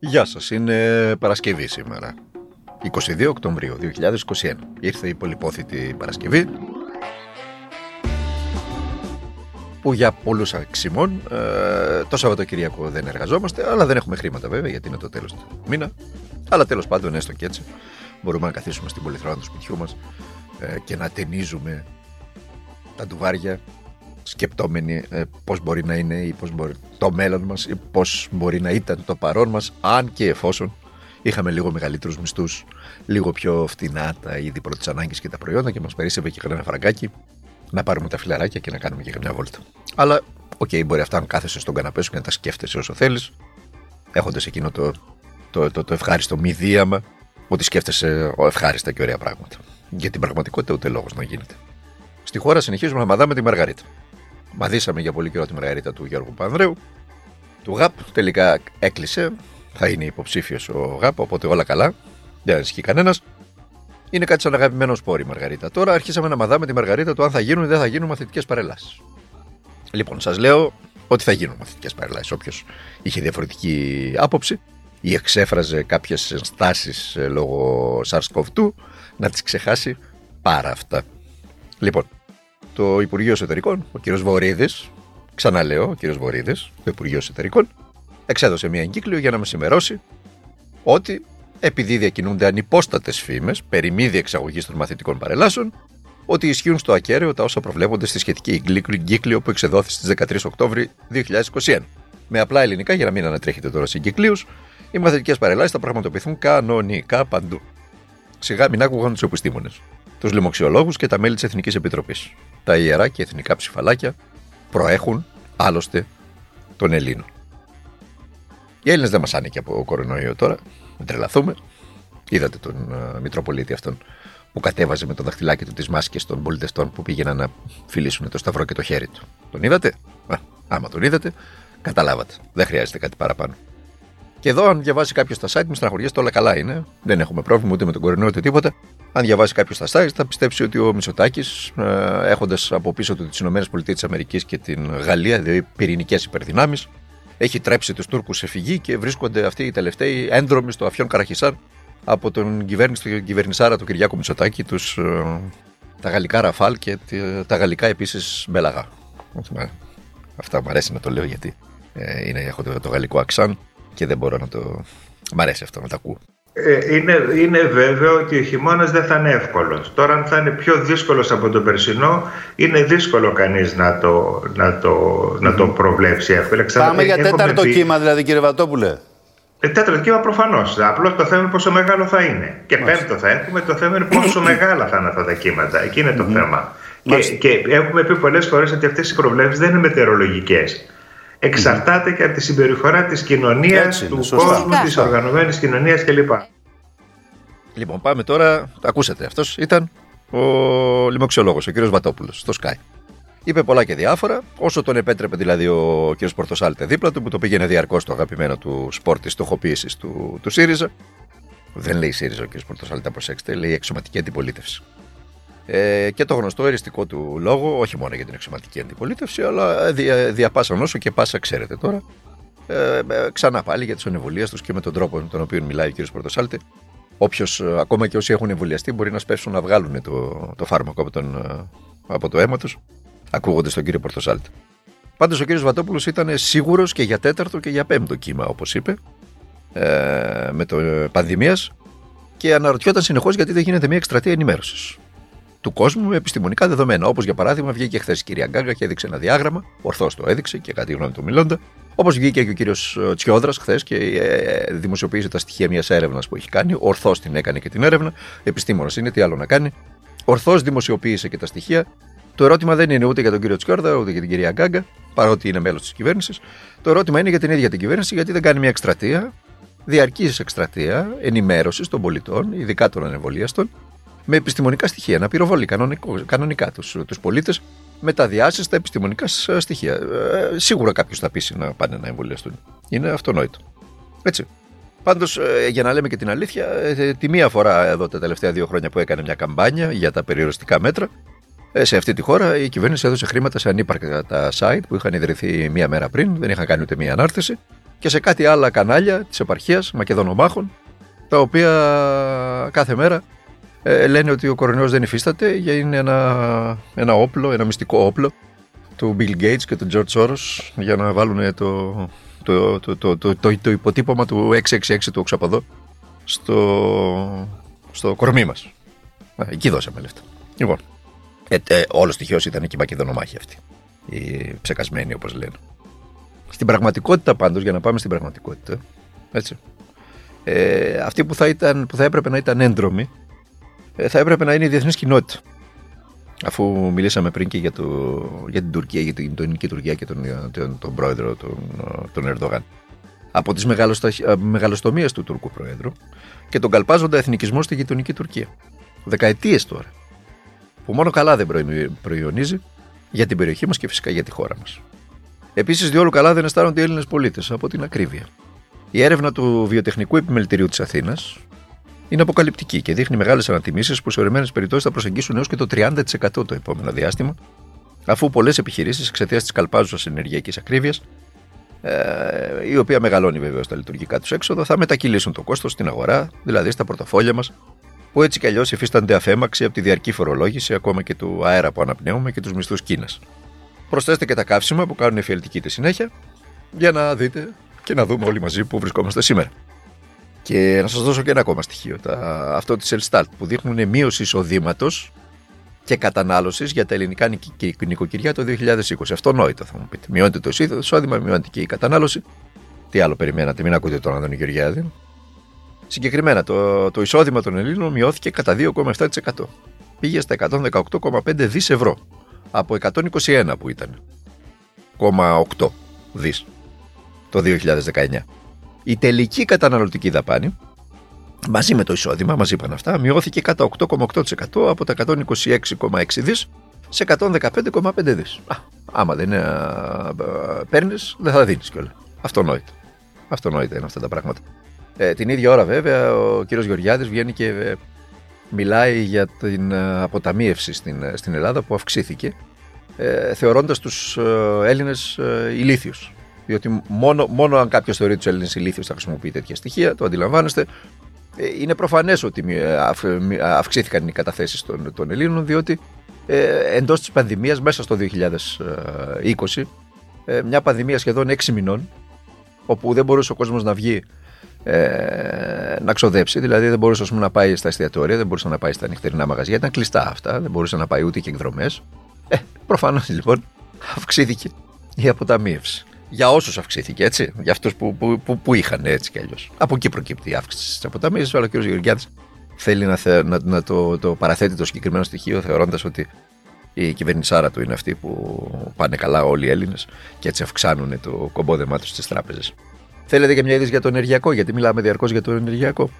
Γεια σας, είναι Παρασκευή σήμερα, 22 Οκτωβρίου 2021. Ήρθε η πολυπόθητη Παρασκευή, που για πολλούς αξιμών το Σαββατοκυριακό δεν εργαζόμαστε, αλλά δεν έχουμε χρήματα βέβαια, γιατί είναι το τέλος του μήνα. Αλλά τέλος πάντων, έστω και έτσι, μπορούμε να καθίσουμε στην πολυθρόνα του σπιτιού μας και να ταινίζουμε τα ντουβάρια, σκεπτόμενοι πώς μπορεί να είναι ή πώς μπορεί το μέλλον μας ή πώς μπορεί να ήταν το παρόν μας, αν και εφόσον είχαμε λίγο μεγαλύτερους μισθούς, λίγο πιο φτηνά τα είδη πρώτης ανάγκης και τα προϊόντα, και μας περίσσευε και κανένα φραγκάκι να πάρουμε τα φιλαράκια και να κάνουμε και καμιά βόλτα. Αλλά οκ, μπορεί αυτά να κάθεσαι στον καναπέ σου και να τα σκέφτεσαι όσο θέλεις, έχοντας εκείνο το ευχάριστο μηδίαμα ότι σκέφτεσαι ευχάριστα και ωραία πράγματα. Για την πραγματικότητα ούτε λόγος να γίνεται. Στη χώρα συνεχίζουμε να μαδάμε τη Μαργαρίτα. Μαδίσαμε για πολύ καιρό τη Μαργαρίτα του Γιώργου Πανδρέου, του ΓΑΠ. Τελικά έκλεισε. Θα είναι υποψήφιος ο ΓΑΠ, οπότε όλα καλά. Δεν ανησυχεί κανένας. Είναι κάτι σαν αγαπημένο σπόρι η Μαργαρίτα. Τώρα αρχίσαμε να μαδάμε τη Μαργαρίτα του αν θα γίνουν ή δεν θα γίνουν μαθητικές παρελάσεις. Λοιπόν, σας λέω ότι θα γίνουν μαθητικές παρελάσεις. Όποιος είχε διαφορετική άποψη ή εξέφραζε κάποιες ενστάσεις λόγω SARS-CoV-2, να τις ξεχάσει πάρα αυτά. Λοιπόν, το Υπουργείο Εσωτερικών, ο κ. Βορίδης, ξαναλέω, ο κ. Βορίδης, το Υπουργείο Εσωτερικών, εξέδωσε μια εγκύκλιο για να μας ενημερώσει ότι επειδή διακινούνται ανυπόστατες φήμες περί μη διεξαγωγής των μαθητικών παρελάσεων, ότι ισχύουν στο ακέραιο τα όσα προβλέπονται στη σχετική εγκύκλιο που εξεδόθη στις 13 Οκτώβρη 2021. Με απλά ελληνικά, για να μην ανατρέχετε τώρα σε εγκυκλίους, οι μαθητικές παρελάσεις θα πραγματοποιηθούν κανονικά παντού. Σιγά μην άκουγαν τους επιστήμονες, τους λοιμοξιολόγους και τα μέλη της Εθνικής Επιτροπής. Τα ιερά και εθνικά ψηφαλάκια προέχουν άλλωστε τον Ελλήνων. Οι Έλληνες δεν μας άνοιγε από κορονοϊό τώρα, μην τρελαθούμε. Είδατε τον Μητροπολίτη αυτόν που κατέβαζε με το δαχτυλάκι του τις μάσκες των πολιτευτών που πήγαιναν να φιλήσουν το σταυρό και το χέρι του. Τον είδατε? Άμα τον είδατε, καταλάβατε. Δεν χρειάζεται κάτι παραπάνω. Και εδώ, αν διαβάσει κάποιο στα site, με στεναχωριέστε, όλα καλά είναι. Δεν έχουμε πρόβλημα ούτε με τον κορονοϊό ούτε τίποτα. Αν διαβάσει κάποιο στα site, θα πιστέψει ότι ο Μητσοτάκης, έχοντας από πίσω του τις ΗΠΑ και την Γαλλία, δηλαδή πυρηνικές υπερδυνάμεις, έχει τρέψει τους Τούρκους σε φυγή και βρίσκονται αυτοί οι τελευταίοι έντρομοι στο Αφιόν Καραχισάν από τον κυβερνησάρα του Κυριάκου Μητσοτάκη, τα γαλλικά Ραφάλ και τα γαλλικά επίσης Μπέλαγα. Αυτά μου αρέσει να το λέω γιατί έχω το γαλλικό αξάν. Και δεν μπορώ να το... Μ' αρέσει αυτό να το ακούω. Είναι βέβαιο ότι ο χειμώνας δεν θα είναι εύκολος. Τώρα αν θα είναι πιο δύσκολος από τον περσινό, είναι δύσκολο κανείς να το προβλέψει εύκολα. Πάμε για τέταρτο κύμα δηλαδή, κύριε Βατόπουλε. Τέταρτο κύμα προφανώς. Απλώς το θέμα είναι πόσο μεγάλο θα είναι. Και πέμπτο θα έχουμε, το θέμα είναι πόσο μεγάλα θα είναι αυτά τα κύματα. Εκεί είναι το θέμα. Και έχουμε πει πολλές φορές ότι αυτές οι προβλέψεις δεν είναι μετεωρολογικές. Εξαρτάται και από τη συμπεριφορά της κοινωνίας, του κόσμου, της οργανωμένης κοινωνίας κλπ. Λοιπόν, πάμε τώρα. Ακούσατε, αυτός ήταν ο λοιμοξιολόγος, ο κύριος Βατόπουλος, στο Sky. Είπε πολλά και διάφορα, όσο τον επέτρεπε δηλαδή ο κύριος Πορτοσάλτε δίπλα του, που το πήγαινε διαρκώς στο αγαπημένο του σπορ της στοχοποίησης του ΣΥΡΙΖΑ. Δεν λέει ΣΥΡΙΖΑ ο κύριος Πορτοσάλτε, προσέξτε, λέει εξωματική αντιπολίτευση. Και το γνωστό εριστικό του λόγο, όχι μόνο για την εξωματική αντιπολίτευση, αλλά δια πάσα νόσο και πάσα, ξέρετε τώρα, ξανά πάλι για τις ανεμβολίες τους και με τον τρόπο με τον οποίο μιλάει ο κ. Πορτοσάλτη. Όποιος, ακόμα και όσοι έχουν εμβολιαστεί, μπορεί να σπεύσουν να βγάλουν το φάρμακο από το αίμα τους, ακούγοντας τον κ. Πορτοσάλτη. Πάντως ο κ. Βατόπουλος ήταν σίγουρος και για τέταρτο και για πέμπτο κύμα, όπως είπε, με το πανδημίας, και αναρωτιόταν συνεχώς γιατί δεν γίνεται μια εκστρατεία ενημέρωσης του κόσμου με επιστημονικά δεδομένα. Όπως για παράδειγμα, βγήκε χθες η κυρία Γκάγκα και έδειξε ένα διάγραμμα, ορθώς το έδειξε και κάτι γνώμη του μιλώντα. Όπως βγήκε και ο κύριος Τσιόδρας χθες και δημοσιοποίησε τα στοιχεία μιας έρευνας που έχει κάνει, ορθώς την έκανε και την έρευνα. Επιστήμονας είναι, τι άλλο να κάνει. Ορθώς δημοσιοποίησε και τα στοιχεία. Το ερώτημα δεν είναι ούτε για τον κύριο Τσιόδρα ούτε για την κυρία Γκάγκα, παρότι είναι μέλος της κυβέρνησης. Το ερώτημα είναι για την ίδια την κυβέρνηση, γιατί δεν κάνει μια εκστρατεία, διαρκής εκστρατεία ενημέρωσης των πολιτών, ειδικά των ανεμβολίαστων, με επιστημονικά στοιχεία, να πυροβολεί κανονικά τους πολίτες με τα διάσυστα επιστημονικά στοιχεία. Σίγουρα κάποιος θα πείσει να πάνε να εμβολιαστούν. Είναι αυτονόητο. Έτσι. Πάντως, για να λέμε και την αλήθεια, τη μία φορά εδώ τα τελευταία 2 χρόνια που έκανε μια καμπάνια για τα περιοριστικά μέτρα, σε αυτή τη χώρα η κυβέρνηση έδωσε χρήματα σε ανύπαρκτα site που είχαν ιδρυθεί μία μέρα πριν, δεν είχαν κάνει ούτε μία ανάρτηση. και σε κάτι άλλα κανάλια της επαρχίας, Μακεδονομάχων, τα οποία κάθε μέρα λένε ότι ο κορονοϊός δεν υφίσταται, γιατί είναι ένα όπλο, ένα μυστικό όπλο του Bill Gates και του George Soros για να βάλουν το υποτύπωμα του 666 του οξαπαδό στο κορμί μας. Εκεί δώσαμε λεφτά. Λοιπόν, όλος τυχαίως ήταν και οι Μακεδονομάχοι αυτοί, οι ψεκασμένοι όπως λένε. Στην πραγματικότητα πάντως, για να πάμε στην πραγματικότητα, έτσι, αυτοί που θα έπρεπε να ήταν έντρομοι, θα έπρεπε να είναι η διεθνής κοινότητα. Αφού μιλήσαμε πριν και για την Τουρκία, για την ελληνική Τουρκία και τον πρόεδρο, τον Ερντογάν. Από τις μεγαλοστομίες του Τούρκου πρόεδρου και τον καλπάζοντα εθνικισμό στη γειτονική Τουρκία. Δεκαετίες τώρα. Που μόνο καλά δεν προϊονίζει για την περιοχή μας και φυσικά για τη χώρα μας. Επίσης, διόλου καλά δεν αισθάνονται οι Έλληνες πολίτες από την ακρίβεια. Η έρευνα του βιοτεχνικού επιμελητηρίου της Αθήνας είναι αποκαλυπτική και δείχνει μεγάλες ανατιμήσεις που σε ορισμένες περιπτώσεις θα προσεγγίσουν έως και το 30% το επόμενο διάστημα, αφού πολλές επιχειρήσεις εξαιτίας της καλπάζουσας ενεργειακής ακρίβειας, η οποία μεγαλώνει βέβαια στα λειτουργικά τους έξοδα, θα μετακυλήσουν το κόστος στην αγορά, δηλαδή στα πορτοφόλια μας, που έτσι κι αλλιώς υφίστανται αφέμαξη από τη διαρκή φορολόγηση ακόμα και του αέρα που αναπνέουμε και τους μισθούς Κίνας. Προσθέστε και τα καύσιμα που κάνουν εφιαλτικοί τη συνέχεια, για να δείτε και να δούμε όλοι μαζί που βρισκόμαστε σήμερα. Και να σας δώσω και ένα ακόμα στοιχείο, αυτό της ELSTAT, που δείχνουν μείωση εισοδήματος και κατανάλωσης για τα ελληνικά νοικοκυριά το 2020. Αυτονόητο θα μου πείτε. Μειώνεται το εισόδημα, μειώνεται και η κατανάλωση. Τι άλλο περιμένατε, μην ακούτε τον Αντώνη Γεωργιάδη. Συγκεκριμένα, το εισόδημα των Ελλήνων μειώθηκε κατά 2,7%. Πήγε στα 118,5 δις ευρώ από 121 που ήταν. 0,8 δις το 2019. Η τελική καταναλωτική δαπάνη, μαζί με το εισόδημα, μαζί είπαν αυτά, μειώθηκε κατά 8,8% από τα 126,6 δις σε 115,5 δις. Άμα δεν παίρνεις, δεν θα δίνεις κιόλας. Αυτονόητο. Αυτονόητα είναι αυτά τα πράγματα. Την ίδια ώρα βέβαια ο κύριος Γεωργιάδης βγαίνει και μιλάει για την αποταμίευση στην Ελλάδα που αυξήθηκε, θεωρώντας τους Έλληνες ηλίθιους. Διότι μόνο αν κάποιος θεωρεί τους Έλληνες ηλίθιους θα χρησιμοποιεί τέτοια στοιχεία, το αντιλαμβάνεστε. Είναι προφανές ότι αυξήθηκαν οι καταθέσεις των Ελλήνων, διότι εντός της πανδημίας, μέσα στο 2020, μια πανδημία σχεδόν 6 μηνών, όπου δεν μπορούσε ο κόσμος να βγει να ξοδέψει, δηλαδή δεν μπορούσε να πάει στα εστιατόρια, δεν μπορούσε να πάει στα νυχτερινά μαγαζιά, ήταν κλειστά αυτά, δεν μπορούσε να πάει ούτε και εκδρομές. Προφανώς λοιπόν αυξήθηκε η αποταμίευση. Για όσους αυξήθηκε, έτσι, για αυτούς που είχαν έτσι κι αλλιώς. Από εκεί προκύπτει η αύξηση της αποταμίευσης, αλλά ο κ. Γεωργιάδης θέλει να το παραθέτει το συγκεκριμένο στοιχείο, θεωρώντας ότι η κυβερνησάρα του είναι αυτή που πάνε καλά όλοι οι Έλληνες και έτσι αυξάνουν το κομπόδεμά τους στις τράπεζες. Θέλετε και μια είδηση για το ενεργειακό, γιατί μιλάμε διαρκώς για το ενεργειακό.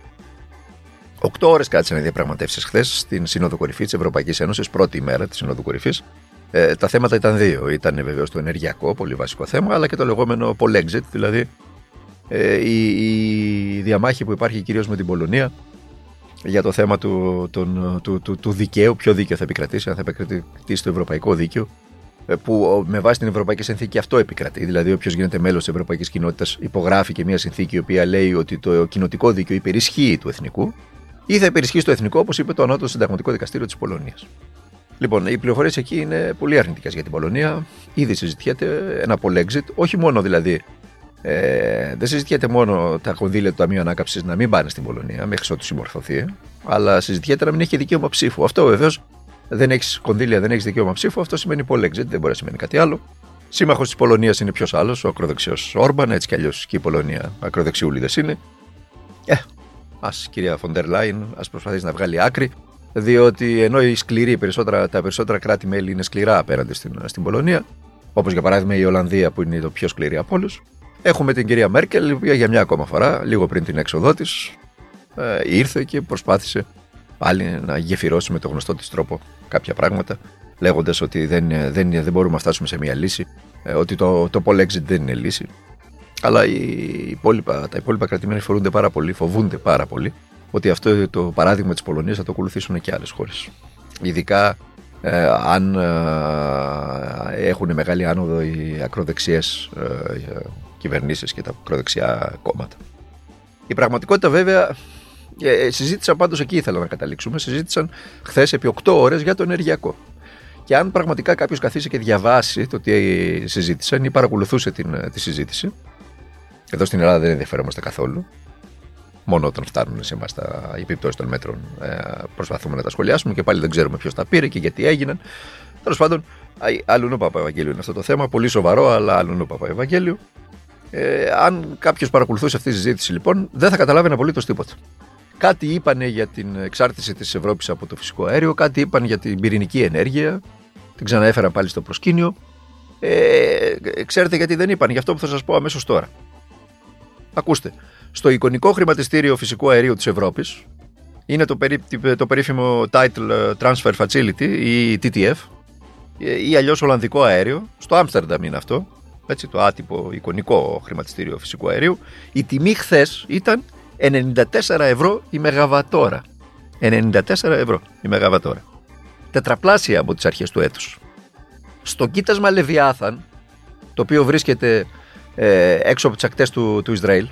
8 ώρες κάτσαν οι διαπραγματεύσεις χθες στην Σύνοδο Κορυφή της Ευρωπαϊκής Ένωσης, πρώτη ημέρα της Συνόδου Κορυφής. Τα θέματα ήταν δύο. Ήταν βεβαίως το ενεργειακό, πολύ βασικό θέμα, αλλά και το λεγόμενο Pollexit, δηλαδή η διαμάχη που υπάρχει κυρίως με την Πολωνία για το θέμα του δικαίου. Ποιο δίκαιο θα επικρατήσει, αν θα επικρατήσει το ευρωπαϊκό δίκαιο, που με βάση την Ευρωπαϊκή Συνθήκη αυτό επικρατεί. Δηλαδή, όποιος γίνεται μέλος της Ευρωπαϊκής Κοινότητας υπογράφει και μια συνθήκη η οποία λέει ότι το κοινοτικό δίκαιο υπερισχύει του εθνικού ή θα υπερισχύει στο εθνικό, όπως είπε το Ανώτατο Συνταγματικό Δικαστήριο της Πολωνίας. Λοιπόν, οι πληροφορίες εκεί είναι πολύ αρνητικές για την Πολωνία. Ήδη συζητιέται ένα Pollexit, όχι μόνο δηλαδή. Δεν συζητιέται μόνο τα κονδύλια του Ταμείου Ανάκαμψης να μην πάνε στην Πολωνία μέχρι ότου συμμορφωθεί, αλλά συζητιέται να μην έχει δικαίωμα ψήφου. Αυτό βεβαίως, δεν έχεις κονδύλια, δεν έχεις δικαίωμα ψήφου, αυτό σημαίνει Pollexit, δεν μπορεί να σημαίνει κάτι άλλο. Σύμμαχος της Πολωνίας είναι ποιος άλλος, ο ακροδεξιός Όρμπαν, έτσι κι αλλιώς και η Πολωνία ακροδεξιούλιδες είναι. Κυρία φον ντερ Λάιεν, ας προσπαθήσει να βγάλει άκρη. Διότι ενώ οι σκληροί, τα περισσότερα κράτη-μέλη είναι σκληρά απέναντι στην Πολωνία, όπως για παράδειγμα η Ολλανδία που είναι το πιο σκληρή από όλους, έχουμε την κυρία Μέρκελ, η οποία για μια ακόμα φορά, λίγο πριν την έξοδό της, ήρθε και προσπάθησε πάλι να γεφυρώσει με το γνωστό της τρόπο κάποια πράγματα, λέγοντας ότι δεν μπορούμε να φτάσουμε σε μια λύση, ότι το Pollexit δεν είναι λύση. Αλλά τα υπόλοιπα κράτη-μέλη φορούνται πάρα πολύ, φοβούνται πάρα πολύ ότι αυτό το παράδειγμα της Πολωνίας θα το ακολουθήσουν και άλλες χώρες. Ειδικά αν έχουν μεγάλη άνοδο οι ακροδεξιές κυβερνήσεις και τα ακροδεξιά κόμματα. Η πραγματικότητα βέβαια, συζήτησαν πάντως εκεί ήθελα να καταλήξουμε, συζήτησαν χθες επί 8 ώρες για το ενεργειακό. Και αν πραγματικά κάποιος καθίσει και διαβάσει το τι συζήτησαν ή παρακολουθούσε τη συζήτηση, εδώ στην Ελλάδα δεν ενδιαφέρομαστε καθόλου. Μόνο όταν φτάνουν σε εμάς τα επιπτώσεις των μέτρων προσπαθούμε να τα σχολιάσουμε και πάλι δεν ξέρουμε ποιος τα πήρε και γιατί έγιναν. Τέλος πάντων, άλλου νου Παπαευαγγέλιου είναι αυτό το θέμα, πολύ σοβαρό, αλλά άλλου νου Παπαευαγγέλιου. Αν κάποιος παρακολουθούσε αυτή τη συζήτηση, λοιπόν, δεν θα καταλάβαινε απολύτως τίποτα. Κάτι είπανε για την εξάρτηση της Ευρώπης από το φυσικό αέριο, κάτι είπαν για την πυρηνική ενέργεια, την ξαναέφεραν πάλι στο προσκήνιο. Ξέρετε γιατί δεν είπαν, γι' αυτό που θα σας πω αμέσως τώρα. Ακούστε. Στο εικονικό χρηματιστήριο φυσικού αερίου της Ευρώπης, είναι το περίφημο title transfer facility ή TTF ή αλλιώς Ολλανδικό αέριο, στο Άμστερνταμ είναι αυτό, έτσι, το άτυπο εικονικό χρηματιστήριο φυσικού αερίου, η τιμή χθες ήταν 94 ευρώ η μεγαβατόρα. 94 ευρώ η μεγαβατόρα. Τετραπλάσια από τις αρχές του έτους. Στο κοίτασμα Λεβιάθαν, το οποίο βρίσκεται έξω από τις ακτές του Ισραήλ,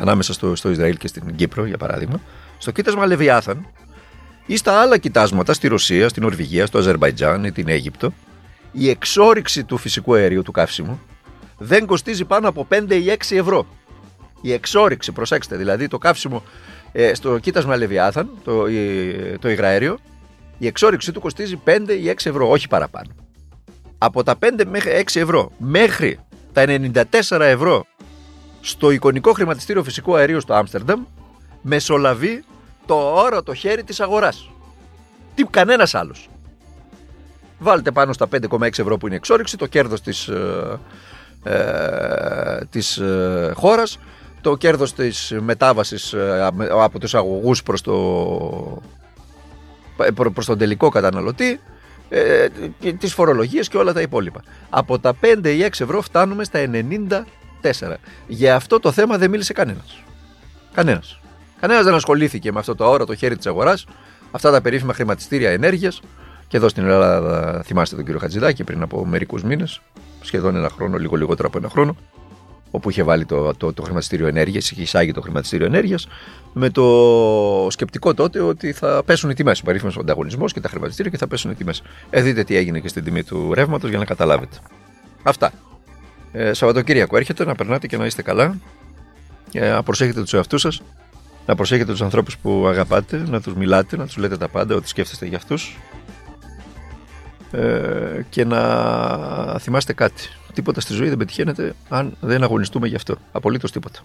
ανάμεσα στο Ισραήλ και στην Κύπρο, για παράδειγμα, στο κοίτασμα Λεβιάθαν ή στα άλλα κοιτάσματα, στη Ρωσία, στην Νορβηγία, στο Αζερμπαϊτζάν ή την Αίγυπτο, η εξόρυξη του φυσικού αερίου, του καύσιμου, δεν κοστίζει πάνω από 5 ή 6 ευρώ. Η εξόρυξη, προσέξτε, δηλαδή το καύσιμο στο κοίτασμα Λεβιάθαν, το υγραέριο, η εξόρυξη του κοστίζει 5 ή 6 ευρώ, όχι παραπάνω. Από τα 5 μέχρι 6 ευρώ μέχρι τα 94 ευρώ στο εικονικό χρηματιστήριο φυσικού αερίου στο Άμστερνταμ μεσολαβεί το αόρατο χέρι της αγοράς. Τι κανένας άλλος. Βάλτε πάνω στα 5,6 ευρώ που είναι η εξόρυξη το κέρδος της χώρας, το κέρδος της μετάβασης από τους αγωγούς προς τον τελικό καταναλωτή, τις φορολογίες και όλα τα υπόλοιπα. Από τα 5 ή 6 ευρώ φτάνουμε στα 90 4. Για αυτό το θέμα δεν μίλησε κανένας. Κανένας δεν ασχολήθηκε με αυτό το αόρατο χέρι της αγοράς, αυτά τα περίφημα χρηματιστήρια ενέργειας. Και εδώ στην Ελλάδα, θυμάστε τον κύριο Χατζηδάκη πριν από μερικούς μήνες, σχεδόν ένα χρόνο, λίγο λιγότερο από ένα χρόνο, όπου είχε βάλει το χρηματιστήριο ενέργειας, είχε εισάγει το χρηματιστήριο ενέργειας, με το σκεπτικό τότε ότι θα πέσουν οι τιμές. Ο περίφημος ανταγωνισμός και τα χρηματιστήρια και θα πέσουν οι τιμές. Δείτε τι έγινε και στην τιμή του ρεύματος για να καταλάβετε. Αυτά. Σαββατοκύριακο έρχεται, να περνάτε και να είστε καλά, να προσέχετε τους εαυτούς σας, να προσέχετε τους ανθρώπους που αγαπάτε, να τους μιλάτε, να τους λέτε τα πάντα, ό,τι σκέφτεστε για αυτούς, και να θυμάστε κάτι. Τίποτα στη ζωή δεν πετυχαίνεται αν δεν αγωνιστούμε γι' αυτό. Απολύτως τίποτα.